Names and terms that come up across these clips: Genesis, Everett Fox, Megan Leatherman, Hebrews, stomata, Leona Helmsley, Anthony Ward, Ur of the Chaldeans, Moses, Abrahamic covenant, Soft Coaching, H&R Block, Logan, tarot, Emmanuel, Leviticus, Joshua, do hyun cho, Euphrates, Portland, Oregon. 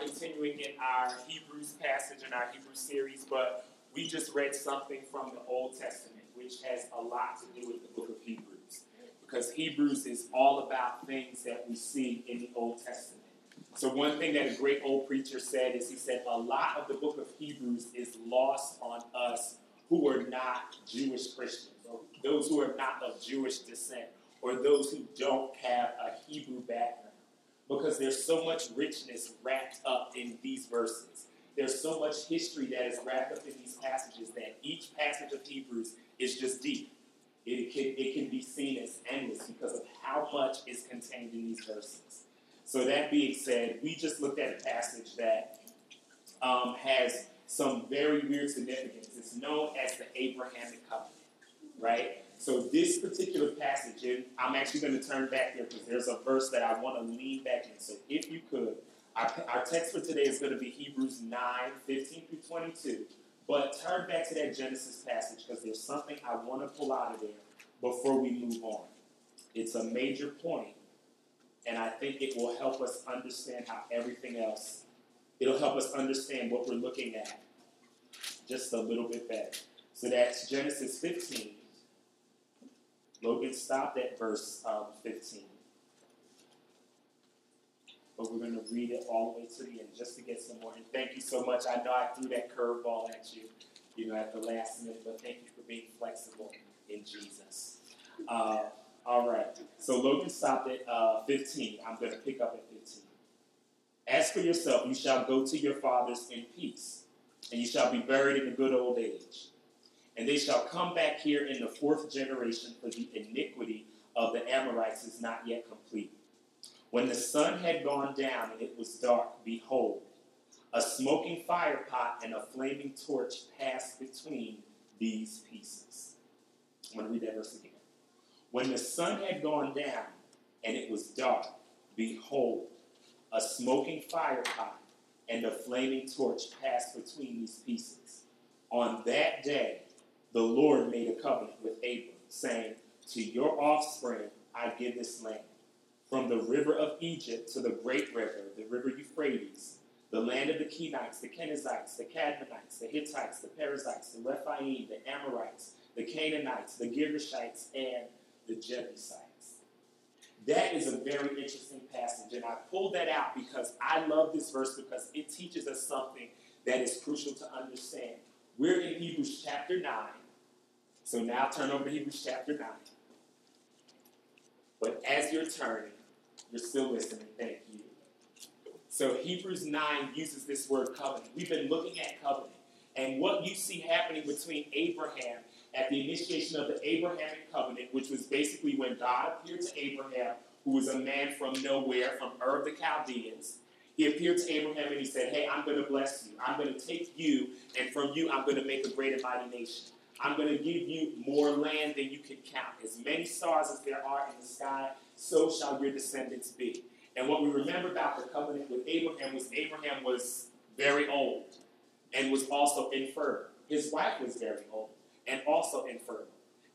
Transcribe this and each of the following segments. continuing in our Hebrews passage and our Hebrews series, but we just read something from the Old Testament, which has a lot to do with the book of Hebrews, because Hebrews is all about things that we see in the Old Testament. So one thing that a great old preacher said is he said, a lot of the book of Hebrews is lost on us who are not Jewish Christians, or those who are not of Jewish descent, or those who don't have a Hebrew background. Because there's so much richness wrapped up in these verses. There's so much history that is wrapped up in these passages that each passage of Hebrews is just deep. It can be seen as endless because of how much is contained in these verses. So that being said, we just looked at a passage that has some very weird significance. It's known as the Abrahamic covenant, right? So this particular passage, and I'm actually going to turn back there because there's a verse that I want to lean back in. So if you could, our text for today is going to be Hebrews 9:15-22. But turn back to that Genesis passage because there's something I want to pull out of there before we move on. It's a major point, and I think it will help us understand how everything else, it'll help us understand what we're looking at just a little bit better. So that's Genesis 15. Logan stopped at verse 15. But we're going to read it all the way to the end just to get some more. And thank you so much. I know I threw that curveball at you, at the last minute, but thank you for being flexible in Jesus. All right. So Logan stopped at 15. I'm going to pick up at 15. As for yourself, you shall go to your fathers in peace, and you shall be buried in a good old age. And they shall come back here in the fourth generation, for the iniquity of the Amorites is not yet complete. When the sun had gone down and it was dark, behold, a smoking firepot and a flaming torch passed between these pieces. I'm going to read that verse again. When the sun had gone down and it was dark, behold, a smoking firepot and a flaming torch passed between these pieces. On that day, the Lord made a covenant with Abram, saying, to your offspring I give this land, from the river of Egypt to the great river, the river Euphrates, the land of the Kenites, the Kenizzites, the Cadmonites, the Hittites, the Perizzites, the Rephaim, the Amorites, the Canaanites, the Girgashites, and the Jebusites. That is a very interesting passage, and I pulled that out because I love this verse because it teaches us something that is crucial to understand. We're in Hebrews chapter 9. So now turn over to Hebrews chapter 9. But as you're turning, you're still listening. Thank you. So Hebrews 9 uses this word covenant. We've been looking at covenant. And what you see happening between Abraham at the initiation of the Abrahamic covenant, which was basically when God appeared to Abraham, who was a man from nowhere, from Ur of the Chaldeans. He appeared to Abraham and he said, hey, I'm going to bless you. I'm going to take you, and from you I'm going to make a great and mighty nation. I'm going to give you more land than you can count. As many stars as there are in the sky, so shall your descendants be. And what we remember about the covenant with Abraham was very old and was also infertile. His wife was very old and also infertile.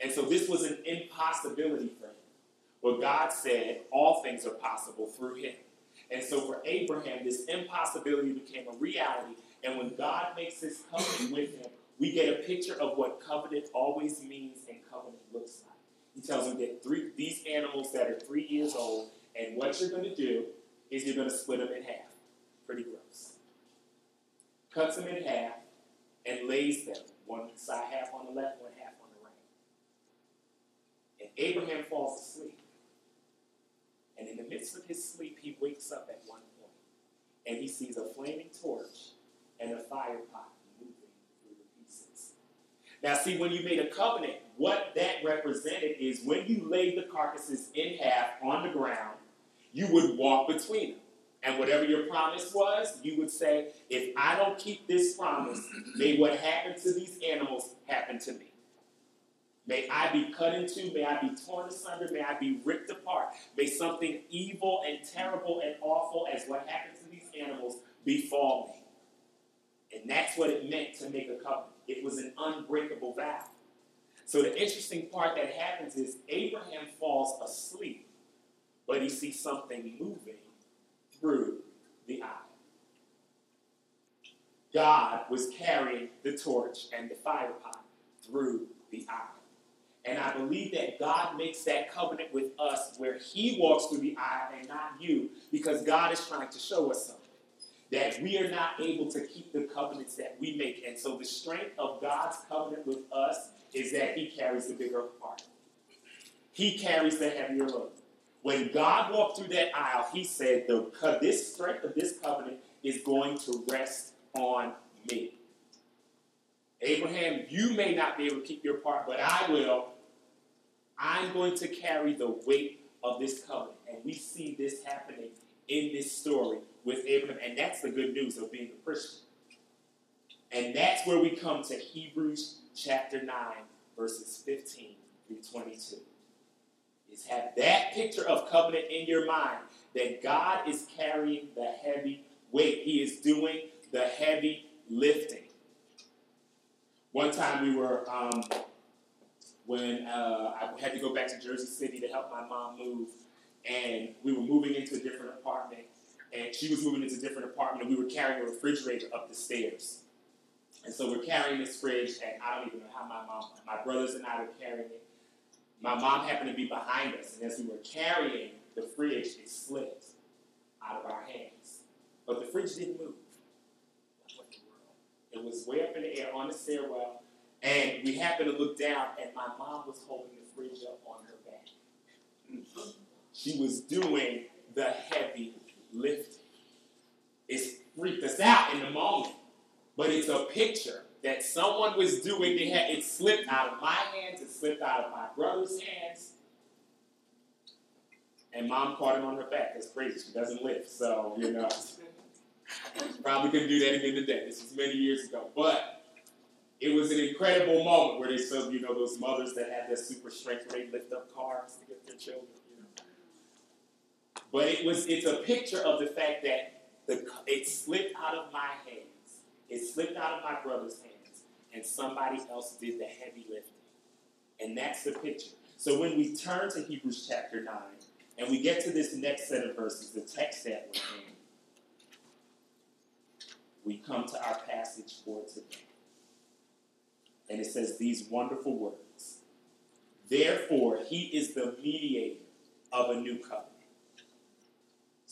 And so this was an impossibility for him. But God said all things are possible through him. And so for Abraham, this impossibility became a reality. And when God makes this covenant with him, we get a picture of what covenant always means and covenant looks like. He tells him, get these animals that are 3 years old, and what you're going to do is you're going to split them in half. Pretty gross. Cuts them in half and lays them. One side half on the left, one half on the right. And Abraham falls asleep. And in the midst of his sleep, he wakes up at one point, and he sees a flaming torch and a firepot moving through the pieces. Now, see, when you made a covenant, what that represented is when you laid the carcasses in half on the ground, you would walk between them. And whatever your promise was, you would say, if I don't keep this promise, may what happened to these animals happen to me. May I be cut in two, may I be torn asunder, may I be ripped apart. May something evil and terrible and awful as what happened to these animals befall me. And that's what it meant to make a covenant. It was an unbreakable vow. So the interesting part that happens is Abraham falls asleep, but he sees something moving through the aisle. God was carrying the torch and the fire pot through the aisle. And I believe that God makes that covenant with us where he walks through the aisle and not you, because God is trying to show us something, that we are not able to keep the covenants that we make. And so the strength of God's covenant with us is that he carries the bigger part. He carries the heavier load. When God walked through that aisle, he said, this strength of this covenant is going to rest on me. Abraham, you may not be able to keep your part, but I will. I'm going to carry the weight of this covenant. And we see this happening in this story with Abraham. And that's the good news of being a Christian. And that's where we come to Hebrews chapter 9, verses 15 through 22. Is have that picture of covenant in your mind, that God is carrying the heavy weight. He is doing the heavy lifting. One time we were, when I had to go back to Jersey City to help my mom move, and we were moving into a different apartment, and she was moving into a different apartment, and we were carrying a refrigerator up the stairs. And so we're carrying this fridge, and I don't even know how my brothers and I were carrying it. My mom happened to be behind us, and as we were carrying the fridge, it slipped out of our hands. But the fridge didn't move. It was way up in the air on the stairwell, and we happened to look down, and my mom was holding the fridge up on her back. She was doing the heavy lifting. It freaked us out in the moment, but it's a picture that someone was doing. It slipped out of my hands, it slipped out of my brother's hands, and Mom caught him on her back. That's crazy. She doesn't lift, so, you know. Probably couldn't do that again today. This was many years ago. But it was an incredible moment where they said, you know, those mothers that have that super strength where they lift up cars to get their children, you know. But it's a picture of the fact that it slipped out of my hands. It slipped out of my brother's hands. And somebody else did the heavy lifting. And that's the picture. So when we turn to Hebrews chapter 9, and we get to this next set of verses, the text that we're in, we come to our passage for today. And it says these wonderful words. Therefore, he is the mediator of a new covenant,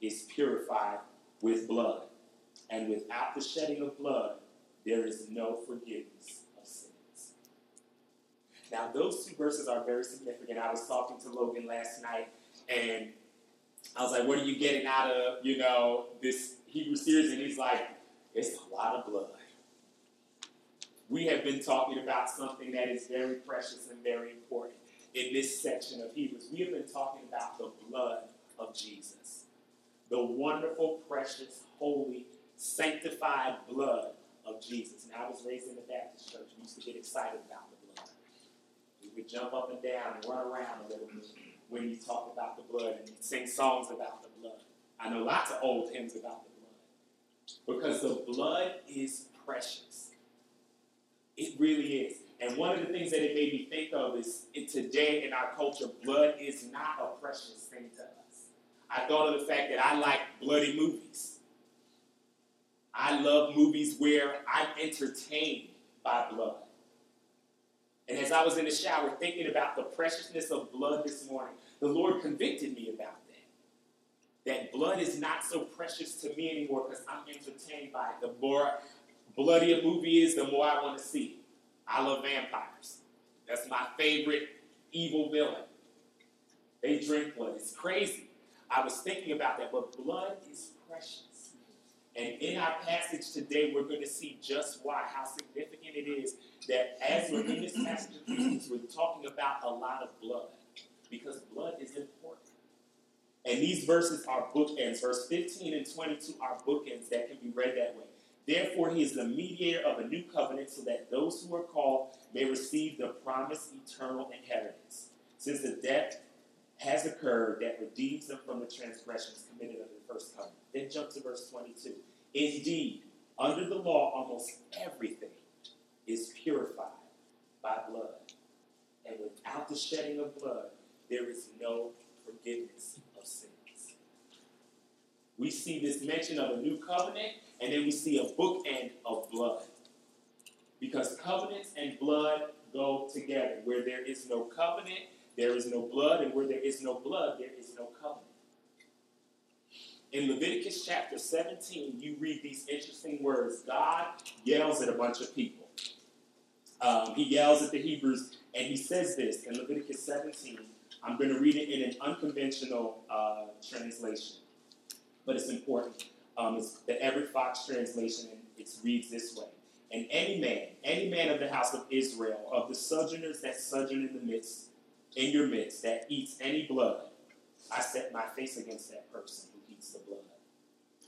is purified with blood. And without the shedding of blood, there is no forgiveness of sins. Now, those two verses are very significant. I was talking to Logan last night, and I was like, what are you getting out of, you know, this Hebrew series? And he's like, it's a lot of blood. We have been talking about something that is very precious and very important in this section of Hebrews. We have been talking about the blood of Jesus, the wonderful, precious, holy, sanctified blood of Jesus. And I was raised in the Baptist church. We used to get excited about the blood. We would jump up and down and run around a little bit when you talk about the blood, and you sing songs about the blood. I know lots of old hymns about the blood, because the blood is precious. It really is. And one of the things that it made me think of is today in our culture, blood is not a precious thing to us. I thought of the fact that I like bloody movies. I love movies where I'm entertained by blood. And as I was in the shower thinking about the preciousness of blood this morning, the Lord convicted me about that. That blood is not so precious to me anymore because I'm entertained by it. The more bloody a movie is, the more I want to see it. I love vampires. That's my favorite evil villain. They drink blood. It's crazy. I was thinking about that, but blood is precious. And in our passage today, we're going to see just why, how significant it is that as we're in this passage of Jesus, we're talking about a lot of blood, because blood is important. And these verses are bookends. Verse 15 and 22 are bookends that can be read that way. Therefore, he is the mediator of a new covenant so that those who are called may receive the promised eternal inheritance, since the death has occurred that redeems them from the transgressions committed under the first covenant. Then jump to verse 22. Indeed, under the law, almost everything is purified by blood. And without the shedding of blood, there is no forgiveness of sins. We see this mention of a new covenant, and then we see a bookend of blood. Because covenants and blood go together. Where there is no covenant, there is no blood, and where there is no blood, there is no covenant. In Leviticus chapter 17, you read these interesting words. God yells at a bunch of people. He yells at the Hebrews, and he says this in Leviticus 17. I'm going to read it in an unconventional translation, but it's important. It's the Everett Fox translation, and it reads this way. And any man of the house of Israel, of the sojourners that sojourn in your midst, that eats any blood, I set my face against that person who eats the blood.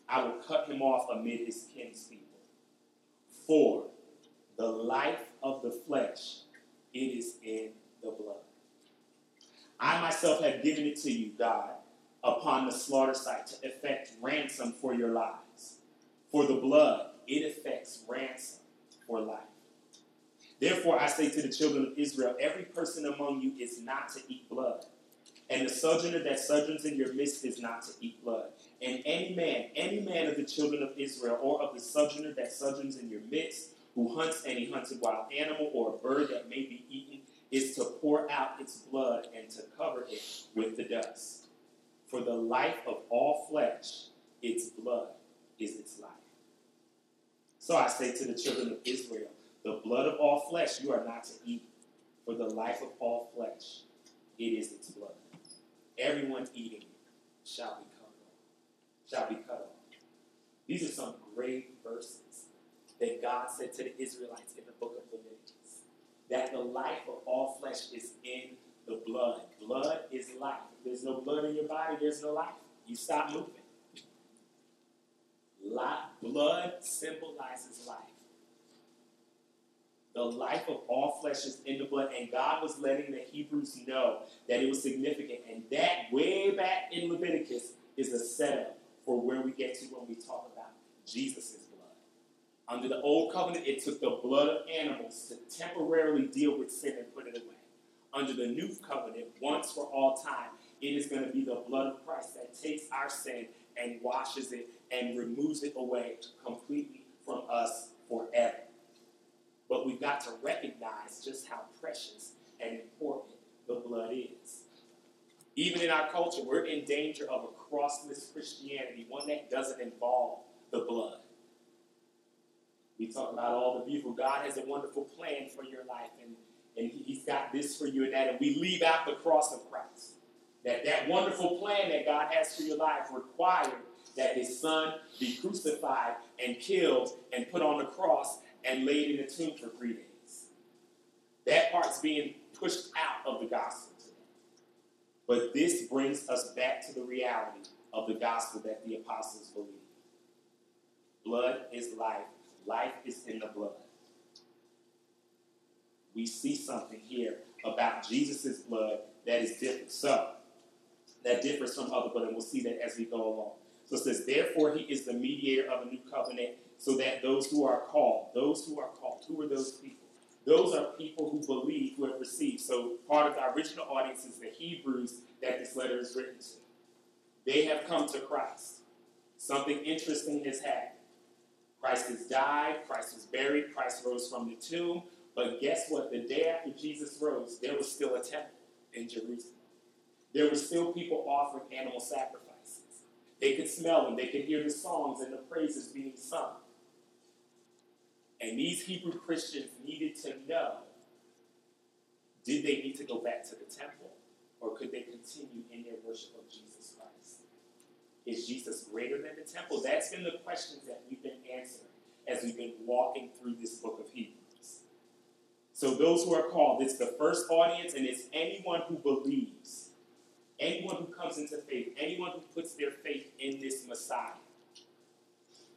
I will cut him off amid his kinspeople. For the life of the flesh, it is in the blood. I myself have given it to you, God, upon the slaughter site to effect ransom for your lives. For the blood, it effects ransom for life. Therefore, I say to the children of Israel, every person among you is not to eat blood. And the sojourner that sojourns in your midst is not to eat blood. And any man of the children of Israel or of the sojourner that sojourns in your midst, who hunts any hunted wild animal or a bird that may be eaten, is to pour out its blood and to cover it with the dust. For the life of all flesh, its blood is its life. So I say to the children of Israel, the blood of all flesh you are not to eat, for the life of all flesh, it is its blood. Everyone eating it shall be cut off. These are some great verses that God said to the Israelites in the book of Leviticus, that the life of all flesh is in the blood. Blood is life. If there's no blood in your body, there's no life. You stop moving. Blood symbolizes life. The life of all flesh is in the blood, and God was letting the Hebrews know that it was significant. And that, way back in Leviticus, is a setup for where we get to when we talk about Jesus' blood. Under the old covenant, it took the blood of animals to temporarily deal with sin and put it away. Under the new covenant, once for all time, it is going to be the blood of Christ that takes our sin and washes it and removes it away completely from us forever. But we've got to recognize just how precious and important the blood is. Even in our culture, we're in danger of a crossless Christianity, one that doesn't involve the blood. We talk about all the beautiful, God has a wonderful plan for your life, and he's got this for you and that, and we leave out the cross of Christ. That wonderful plan that God has for your life required that his son be crucified and killed and put on the cross and laid in a tomb for 3 days. That part's being pushed out of the gospel today. But this brings us back to the reality of the gospel that the apostles believed. Blood is life. Life is in the blood. We see something here about Jesus' blood that is different. So, that differs from other blood, and we'll see that as we go along. So it says, therefore he is the mediator of a new covenant, so that those who are called, who are those people? Those are people who believe, who have received. So part of the original audience is the Hebrews that this letter is written to. They have come to Christ. Something interesting has happened. Christ has died, Christ was buried, Christ rose from the tomb. But guess what? The day after Jesus rose, there was still a temple in Jerusalem. There were still people offering animal sacrifices. They could smell them. They could hear the songs and the praises being sung. And these Hebrew Christians needed to know Did they need to go back to the temple, or could they continue in their worship of Jesus Christ? Is Jesus greater than the temple? That's been the questions that we've been answering as we've been walking through this book of Hebrews. So those who are called, it's the first audience, and it's anyone who believes, anyone who comes into faith, anyone who puts their faith in this Messiah.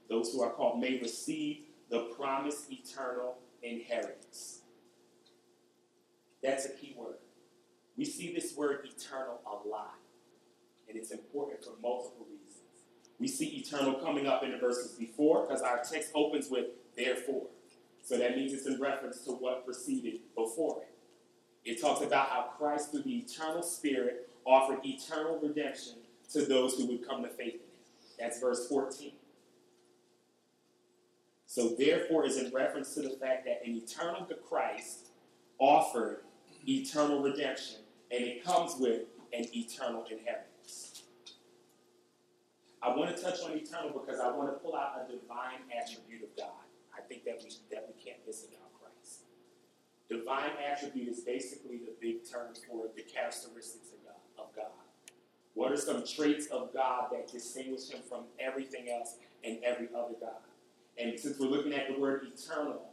Those who are called may receive the promised eternal inheritance. That's a key word. We see this word eternal a lot, and it's important for multiple reasons. We see eternal coming up in the verses before, because our text opens with therefore. So that means it's in reference to what preceded before it. It talks about how Christ, through the eternal Spirit, offered eternal redemption to those who would come to faith in him. That's verse 14. So therefore is in reference to the fact that an eternal Christ offered eternal redemption, and it comes with an eternal inheritance. I want to touch on eternal because I want to pull out a divine attribute of God. I think that we can't miss it about Christ. Divine attribute is basically the big term for the characteristics of God. What are some traits of God that distinguish him from everything else and every other God? And since we're looking at the word eternal,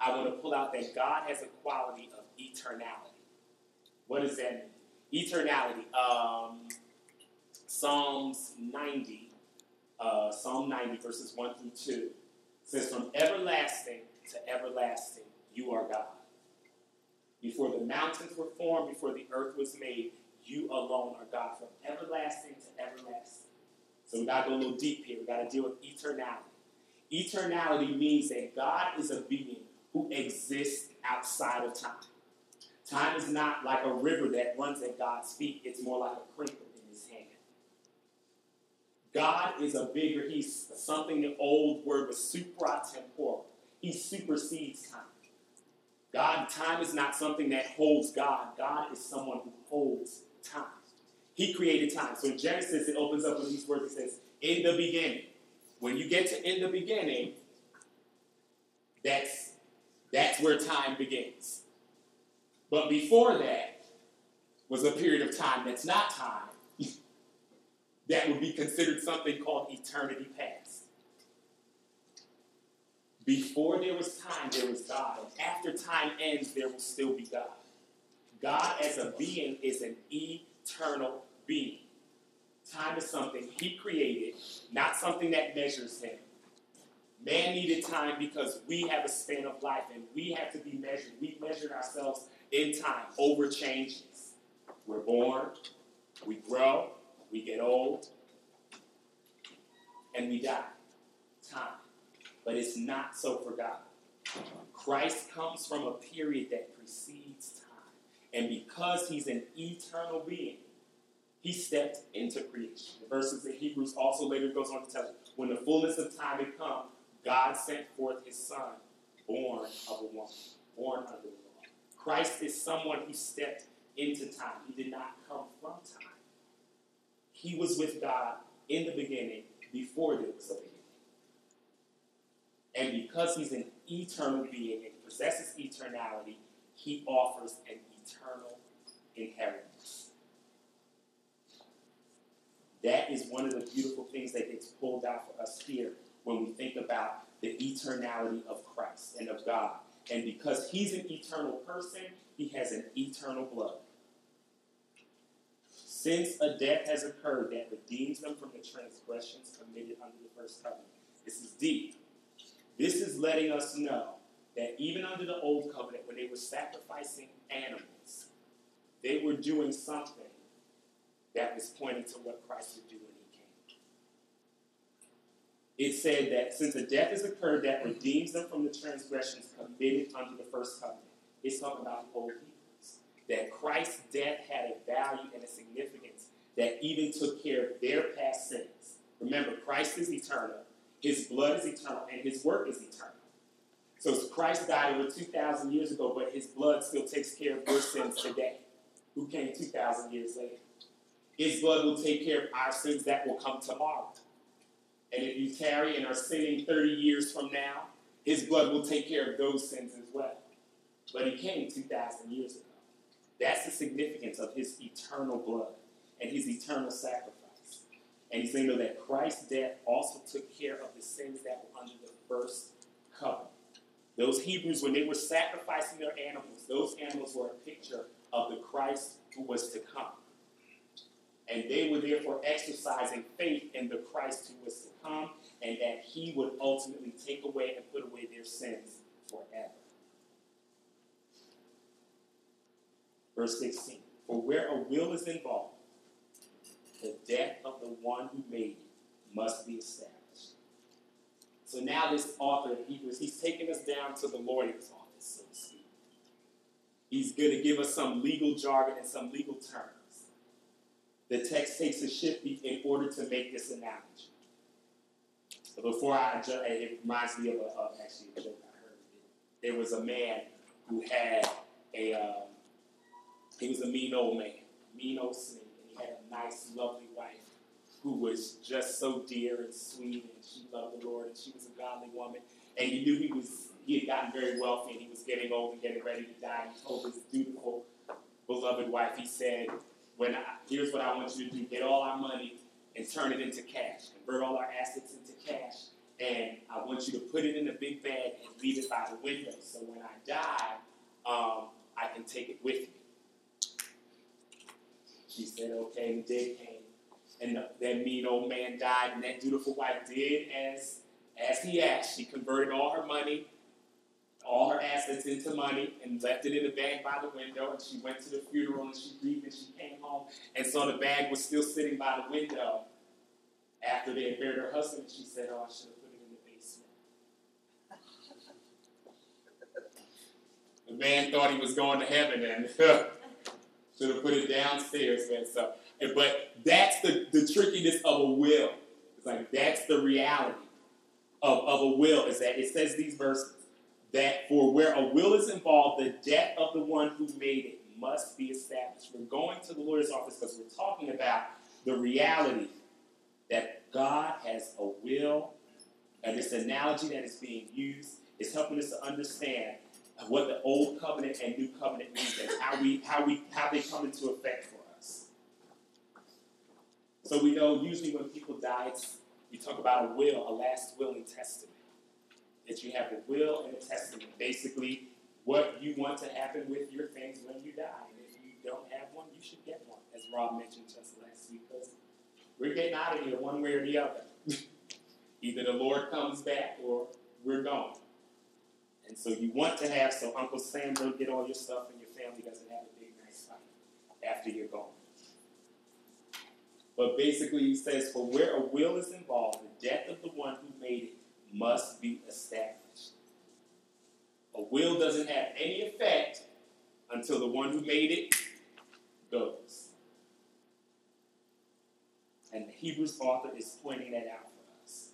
I want to pull out that God has a quality of eternality. What does that mean? Eternality. Psalm 90, verses 1 through 2, says, "From everlasting to everlasting, you are God. Before the mountains were formed, before the earth was made, you alone are God. From everlasting to everlasting." So we got to go a little deep here. We got to deal with eternality. Eternality means that God is a being who exists outside of time. Time is not like a river that runs at God's feet. It's more like a crinkle in his hand. God is a bigger, he's something the old word was supratemporal. He supersedes time. Time is not something that holds God. God is someone who holds time. He created time. So in Genesis, it opens up with these words. It says, "In the beginning." When you get to "in the beginning," that's where time begins. But before that was a period of time that's not time, that would be considered something called eternity past. Before there was time, there was God. After time ends, there will still be God. God as a being is an eternal being. Time is something he created, not something that measures him. Man needed time because we have a span of life and we have to be measured. We measured ourselves in time over changes. We're born, we grow, we get old, and we die. Time. But it's not so for God. Christ comes from a period that precedes time. And because he's an eternal being, he stepped into creation. The verses in Hebrews also later goes on to tell you, when the fullness of time had come, God sent forth his son, born of a woman, born under the law. Christ is someone who stepped into time. He did not come from time. He was with God in the beginning, before there was a beginning. And because he's an eternal being and possesses eternality, he offers an eternal inheritance. That is one of the beautiful things that gets pulled out for us here when we think about the eternality of Christ and of God. And because he's an eternal person, he has an eternal blood. Since a death has occurred that redeems them from the transgressions committed under the first covenant. This is deep. This is letting us know that even under the old covenant, when they were sacrificing animals, they were doing something that was pointing to what Christ would do when he came. It said that since a death has occurred that redeems them from the transgressions committed under the first covenant. It's talking about the old Hebrews. That Christ's death had a value and a significance that even took care of their past sins. Remember, Christ is eternal. His blood is eternal. And his work is eternal. So Christ died over 2,000 years ago, but his blood still takes care of your sins today. Who came 2,000 years later? His blood will take care of our sins that will come tomorrow. And if you tarry and are sinning 30 years from now, his blood will take care of those sins as well. But he came 2,000 years ago. That's the significance of his eternal blood and his eternal sacrifice. And he's saying that Christ's death also took care of the sins that were under the first covenant. Those Hebrews, when they were sacrificing their animals, those animals were a picture of the Christ who was to come. And they were therefore exercising faith in the Christ who was to come, and that he would ultimately take away and put away their sins forever. Verse 16, for where a will is involved, the death of the one who made it must be established. So now this author of Hebrews, he's taking us down to the lawyer's office, so to speak. He's going to give us some legal jargon and some legal terms. The text takes a shift in order to make this analogy. But before I jump, it reminds me of a joke I heard. There was a man who had he was a mean old man, mean old snake, and he had a nice, lovely wife who was just so dear and sweet, and she loved the Lord, and she was a godly woman. And he knew he had gotten very wealthy, and he was getting old and getting ready to die. He told his dutiful, beloved wife, he said, here's what I want you to do. Get all our money and turn it into cash. Convert all our assets into cash. And I want you to put it in a big bag and leave it by the window. So when I die, I can take it with me. She said, okay, and the day came. And that mean old man died, and that dutiful wife did as he asked. She converted all her money, all her assets into money, and left it in the bag by the window. And she went to the funeral, and she grieved, and she came home and saw the bag was still sitting by the window after they had buried her husband. She said, oh, I should have put it in the basement. The man thought he was going to heaven and should have put it downstairs, man. So, but that's the trickiness of a will. It's like that's the reality of a will, is that it says these verses, that for where a will is involved, the death of the one who made it must be established. We're going to the lawyer's office because we're talking about the reality that God has a will, and this analogy that is being used is helping us to understand what the old covenant and new covenant means and how they come into effect for us. So we know usually when people die, we talk about a will, a last will and testament. That you have a will and a testament. Basically, what you want to happen with your things when you die. And if you don't have one, you should get one, as Rob mentioned just last week. Because we're getting out of here one way or the other. Either the Lord comes back or we're gone. And so you want to have, so Uncle Sam don't get all your stuff and your family doesn't have a big, nice fight after you're gone. But basically, he says, for where a will is involved, the death of the one who made it must be established. A will doesn't have any effect until the one who made it goes. And the Hebrews author is pointing that out for us.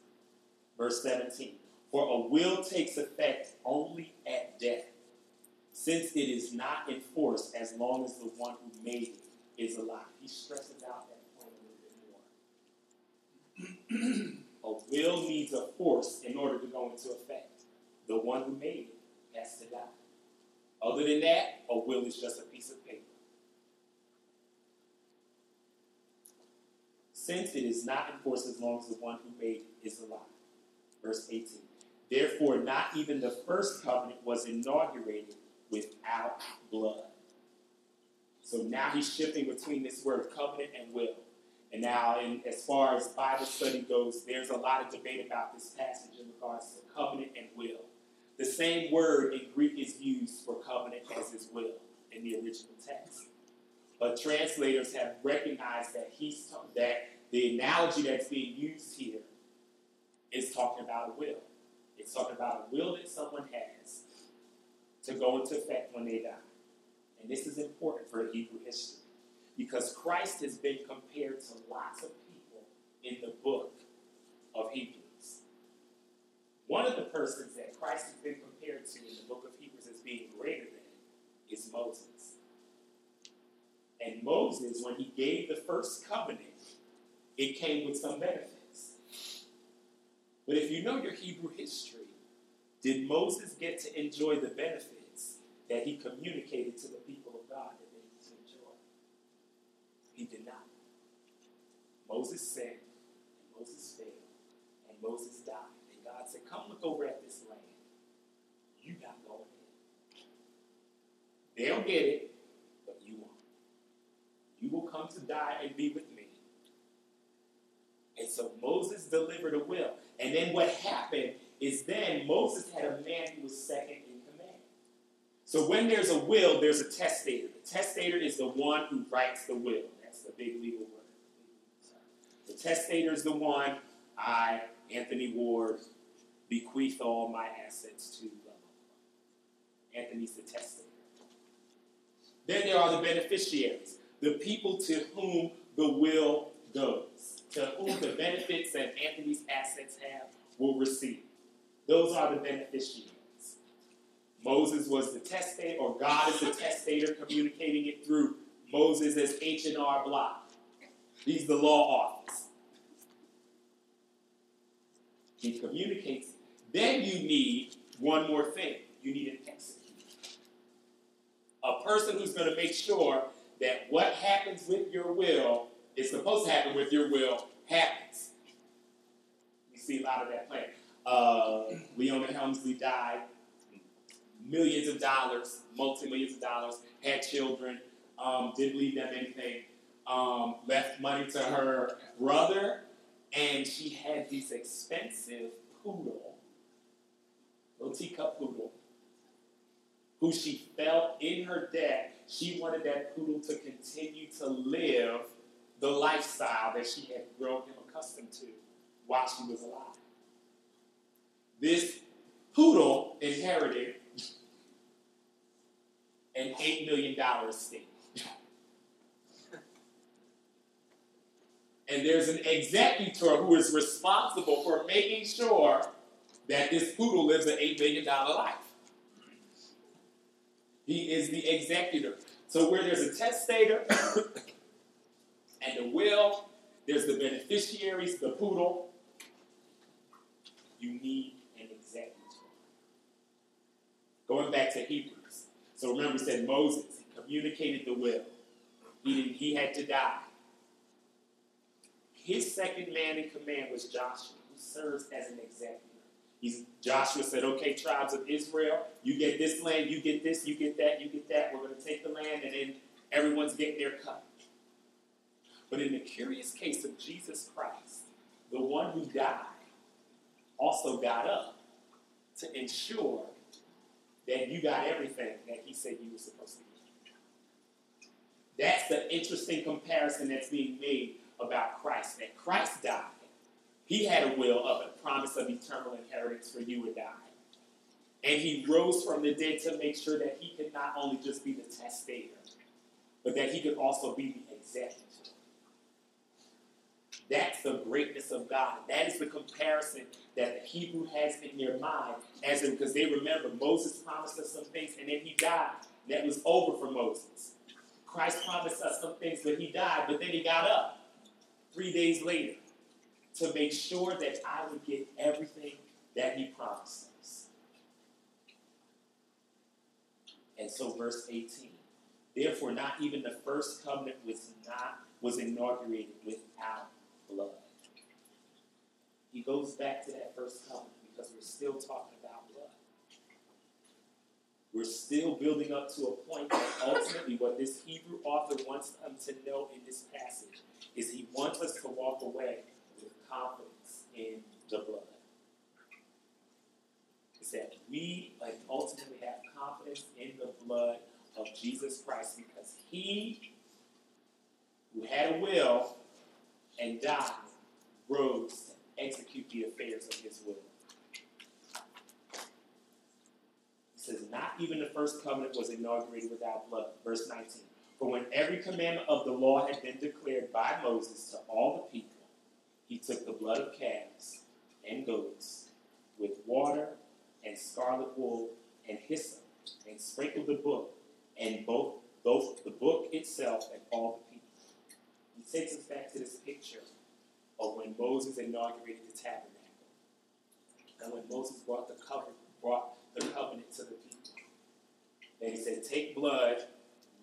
Verse 17, for a will takes effect only at death, since it is not enforced as long as the one who made it is alive. He stresses out that. A will needs a force in order to go into effect. The one who made it has to die. Other than that, a will is just a piece of paper. Since it is not enforced as long as the one who made it is alive. Verse 18. Therefore, not even the first covenant was inaugurated without blood. So now he's shifting between this word covenant and will. And now, as far as Bible study goes, there's a lot of debate about this passage in regards to covenant and will. The same word in Greek is used for covenant as is will in the original text. But translators have recognized that that the analogy that's being used here is talking about a will. It's talking about a will that someone has to go into effect when they die. And this is important for Hebrew history. Because Christ has been compared to lots of people in the book of Hebrews. One of the persons that Christ has been compared to in the book of Hebrews as being greater than is Moses. And Moses, when he gave the first covenant, it came with some benefits. But if you know your Hebrew history, did Moses get to enjoy the benefits that he communicated to the people of God? He did not. Moses said, and Moses failed, and Moses died. And God said, come look over at this land. You're not going in. They'll get it, but you won't. You will come to die and be with me. And so Moses delivered a will. And then what happened is then Moses had a man who was second in command. So when there's a will, there's a testator. The testator is the one who writes the will. That's the big legal word. The testator is the one, I, Anthony Ward, bequeath all my assets to blah, blah, blah. Anthony's the testator. Then there are the beneficiaries, the people to whom the will goes, to whom the benefits that Anthony's assets have will receive. Those are the beneficiaries. Moses was the testator, or God is the testator, communicating it through Moses as H&R Block. He's the law office. He communicates. Then you need one more thing. You need an executor. A person who's going to make sure that what happens with your will is supposed to happen with your will happens. You see a lot of that plan. Leona Helmsley died. Millions of dollars, multi-millions of dollars, had children, didn't leave them anything. Left money to her brother, and she had this expensive poodle, little teacup poodle, who she felt in her death, she wanted that poodle to continue to live the lifestyle that she had grown him accustomed to while she was alive. This poodle inherited an $8 million estate. And there's an executor who is responsible for making sure that this poodle lives an $8 million life. He is the executor. So where there's a testator and a will, there's the beneficiaries, the poodle. You need an executor. Going back to Hebrews. So remember, it said Moses communicated the will. He had to die. His second man in command was Joshua, who serves as an executor. Joshua said, okay, tribes of Israel, you get this land, you get this, you get that. We're going to take the land, and then everyone's getting their cut. But in the curious case of Jesus Christ, the one who died also got up to ensure that you got everything that he said you were supposed to get. That's the interesting comparison that's being made about Christ, that Christ died. He had a will of a promise of eternal inheritance for you and I. And he rose from the dead to make sure that he could not only just be the testator, but that he could also be the executor. That's the greatness of God. That is the comparison that the Hebrew has in their mind, as in, because they remember Moses promised us some things and then he died. That was over for Moses. Christ promised us some things, but he died, but then he got up 3 days later to make sure that I would get everything that he promised us. And so verse 18, therefore not even the first covenant was inaugurated without blood. He goes back to that first covenant because we're still talking about blood. We're still building up to a point that ultimately what this Hebrew author wants them to know in this passage is he wants us to walk away with confidence in the blood. It's that we ultimately have confidence in the blood of Jesus Christ because he, who had a will and died, rose to execute the affairs of his will. It says, not even the first covenant was inaugurated without blood. Verse 19. For when every commandment of the law had been declared by Moses to all the people, he took the blood of calves and goats with water and scarlet wool and hyssop and sprinkled the book and both the book itself and all the people. He takes us back to this picture of when Moses inaugurated the tabernacle and when Moses brought the covenant to the people. Then he said, take blood,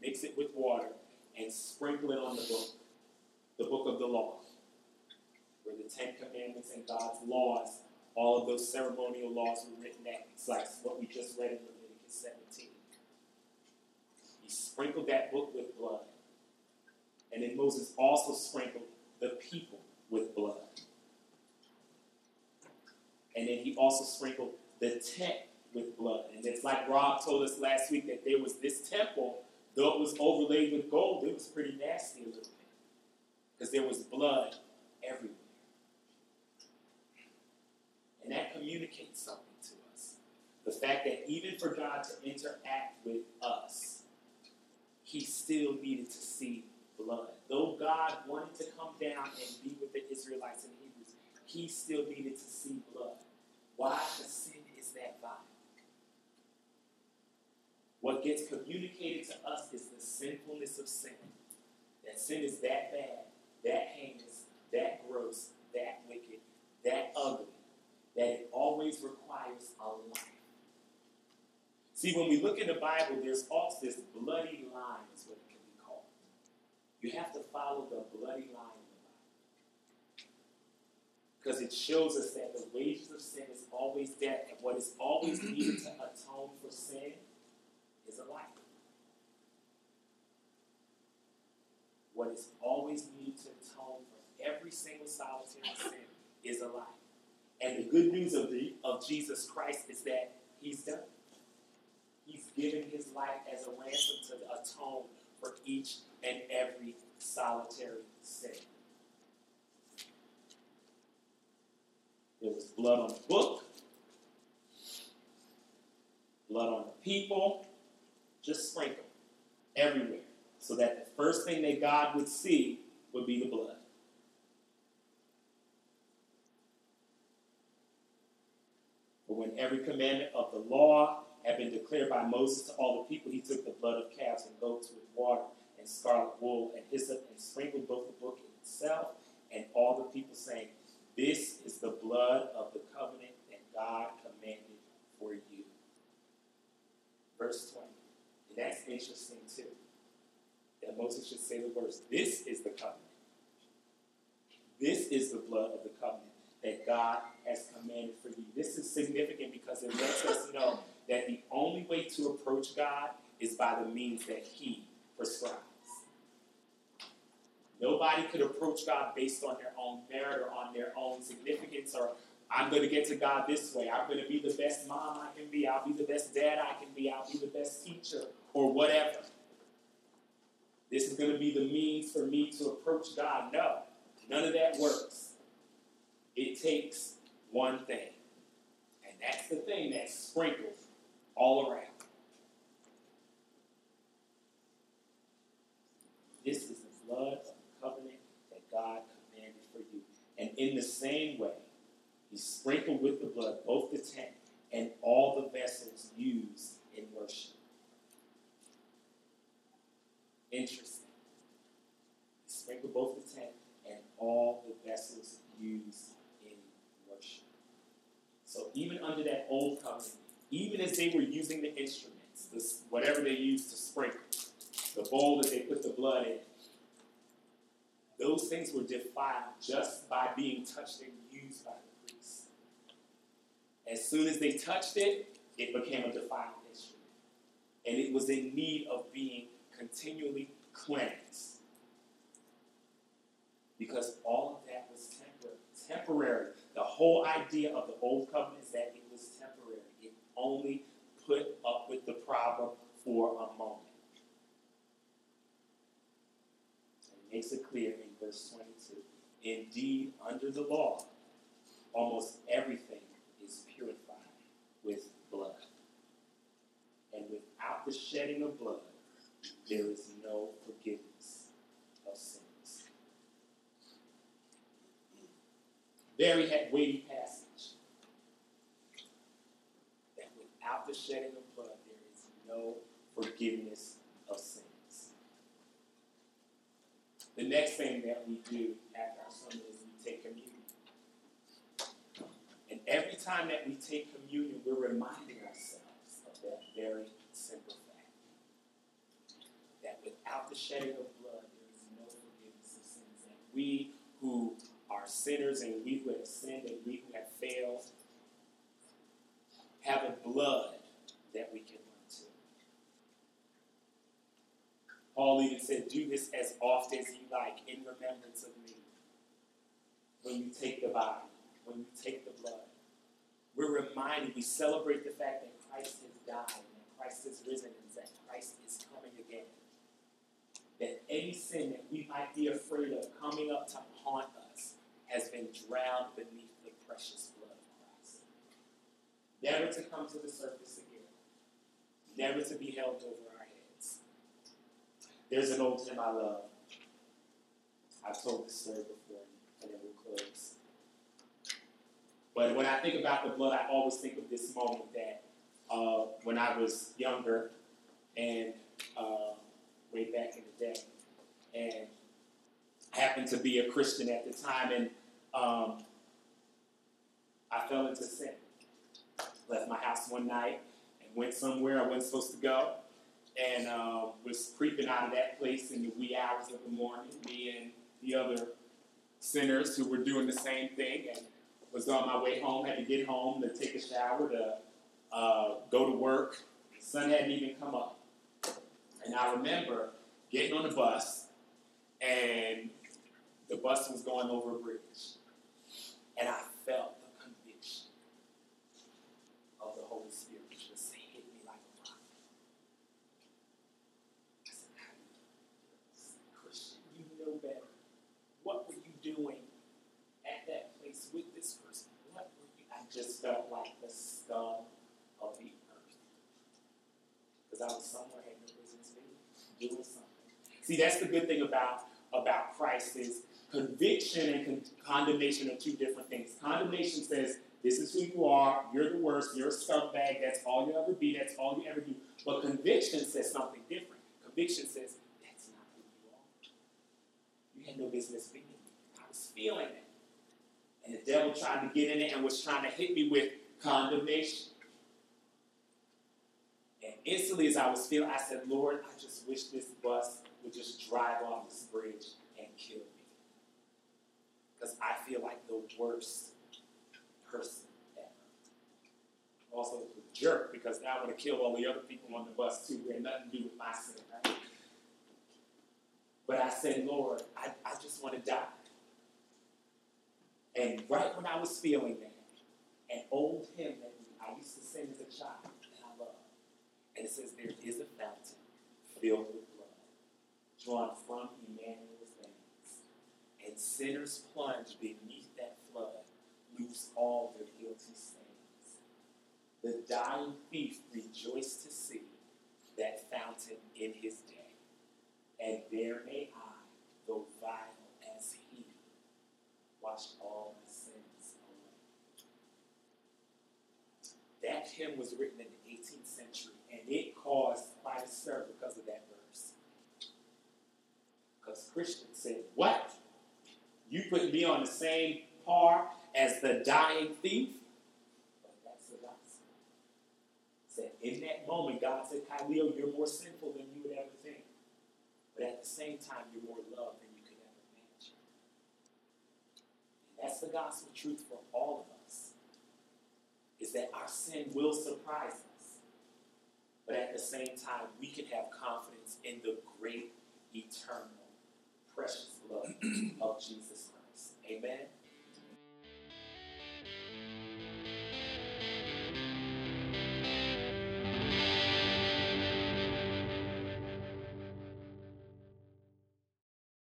mix it with water, and sprinkle it on the book. the book of the law, where the 10 Commandments and God's laws, all of those ceremonial laws were written down. It's like what we just read in Leviticus 17. He sprinkled that book with blood. And then Moses also sprinkled the people with blood. And then he also sprinkled the tent with blood. And it's like Rob told us last week that there was this temple, though it was overlaid with gold, it was pretty nasty a little bit, because there was blood everywhere. And that communicates something to us. The fact that even for God to interact with us, he still needed to see blood. Though God wanted to come down and be with the Israelites and Hebrews, he still needed to see blood. Why? Because sin is that violent. What gets communicated to us is the sinfulness of sin. That sin is that bad, that heinous, that gross, that wicked, that ugly, that it always requires a life. See, when we look in the Bible, there's also this bloody line is what it can be called. You have to follow the bloody line in the Bible, because it shows us that the wages of sin is always death, and what is always needed to atone for sin is a life. What is always needed to atone for every single solitary sin is a life. And the good news of Jesus Christ is that he's done it. He's given his life as a ransom to atone for each and every solitary sin. There was blood on the book, blood on the people, just sprinkle everywhere, so that the first thing that God would see would be the blood. But when every commandment of the law had been declared by Moses to all the people, he took the blood of calves and goats with water and scarlet wool and hyssop and sprinkled both the book and himself and all the people, saying, "This is the blood of the covenant that God commanded for you." Verse 20. And that's interesting, too, that Moses should say the words, "This is the covenant. This is the blood of the covenant that God has commanded for you." This is significant because it lets us know that the only way to approach God is by the means that he prescribes. Nobody could approach God based on their own merit or on their own significance, or I'm going to get to God this way. I'm going to be the best mom I can be. I'll be the best dad I can be. I'll be the best teacher or whatever. This is going to be the means for me to approach God. No, none of that works. It takes one thing. And that's the thing that's sprinkled all around. This is the blood of the covenant that God commanded for you. And in the same way, he sprinkled with the blood both the tent and all the vessels used in worship. Interesting. He sprinkled both the tent and all the vessels used in worship. So even under that old covenant, even as they were using the instruments, this, whatever they used to sprinkle, the bowl that they put the blood in, those things were defiled just by being touched and used by the priest. As soon as they touched it, it became a defiled instrument. And it was in need of being continually cleansed, because all of that was temporary. The whole idea of the old covenant is that it was temporary. It only put up with the problem for a moment. And it makes it clear in verse 22. Indeed, under the law, almost everything is purified with blood. And without the shedding of blood, there is no forgiveness of sins. Very weighty passage. That without the shedding of blood, there is no forgiveness of sins. The next thing that we do after our Sunday is we take communion. And every time that we take communion, we're reminding ourselves of that very simple fact. That without the shedding of blood, there is no forgiveness of sins. That sinners and we who have sinned and we who have failed, have a blood that we can run to. Paul even said, do this as often as you like in remembrance of me. When you take the body, when you take the blood, we're reminded, we celebrate the fact that Christ has died, and that Christ has risen, and that Christ is coming again. That any sin that we might be afraid of coming up to haunt us has been drowned beneath the precious blood of Christ. Never to come to the surface again. Never to be held over our heads. There's an old hymn I love. I've told this story before, and it will close. But when I think about the blood, I always think of this moment that when I was younger and way back in the day. And I happened to be a Christian at the time, and I fell into sin. Left my house one night and went somewhere I wasn't supposed to go, and was creeping out of that place in the wee hours of the morning, me and the other sinners who were doing the same thing, and was on my way home, had to get home to take a shower, to go to work. The sun hadn't even come up. And I remember getting on the bus, and the bus was going over a bridge. And I felt the conviction of the Holy Spirit just hit me like a rock. I said, Christian, you know better. What were you doing at that place with this person? What were you? I just felt like the scum of the earth. Because I was somewhere in the doing something. See, that's the good thing about Christ is conviction and condemnation are two different things. Condemnation says, this is who you are, you're the worst, you're a scumbag, that's all you ever be, that's all you ever do. But conviction says something different. Conviction says, that's not who you are. You had no business being me. I was feeling it. And the devil tried to get in it and was trying to hit me with condemnation. And instantly as I was feeling, I said, Lord, I just wish this bus would just drive off this bridge and kill me. Because I feel like the worst person ever. Also, a jerk, because now I want to kill all the other people on the bus, too. It had nothing to do with my sin, right? But I said, Lord, I just want to die. And right when I was feeling that, an old hymn that I used to sing as a child, and it says, there is a fountain filled with blood, drawn from Emmanuel's veins. And sinners plunged beneath that flood, lose all their guilty stains. The dying thief rejoiced to see that fountain in his day. And there may I, though vile as he, wash all my sins away. That hymn was written in the 18th century. And it caused quite a stir because of that verse. Because Christians said, what? You put me on the same par as the dying thief? But that's the gospel. Said, in that moment, God said, Kyleo, you're more sinful than you would ever think. But at the same time, you're more loved than you could ever imagine. And that's the gospel truth for all of us. Is that our sin will surprise us. But at the same time, we can have confidence in the great, eternal, precious love of Jesus Christ. Amen?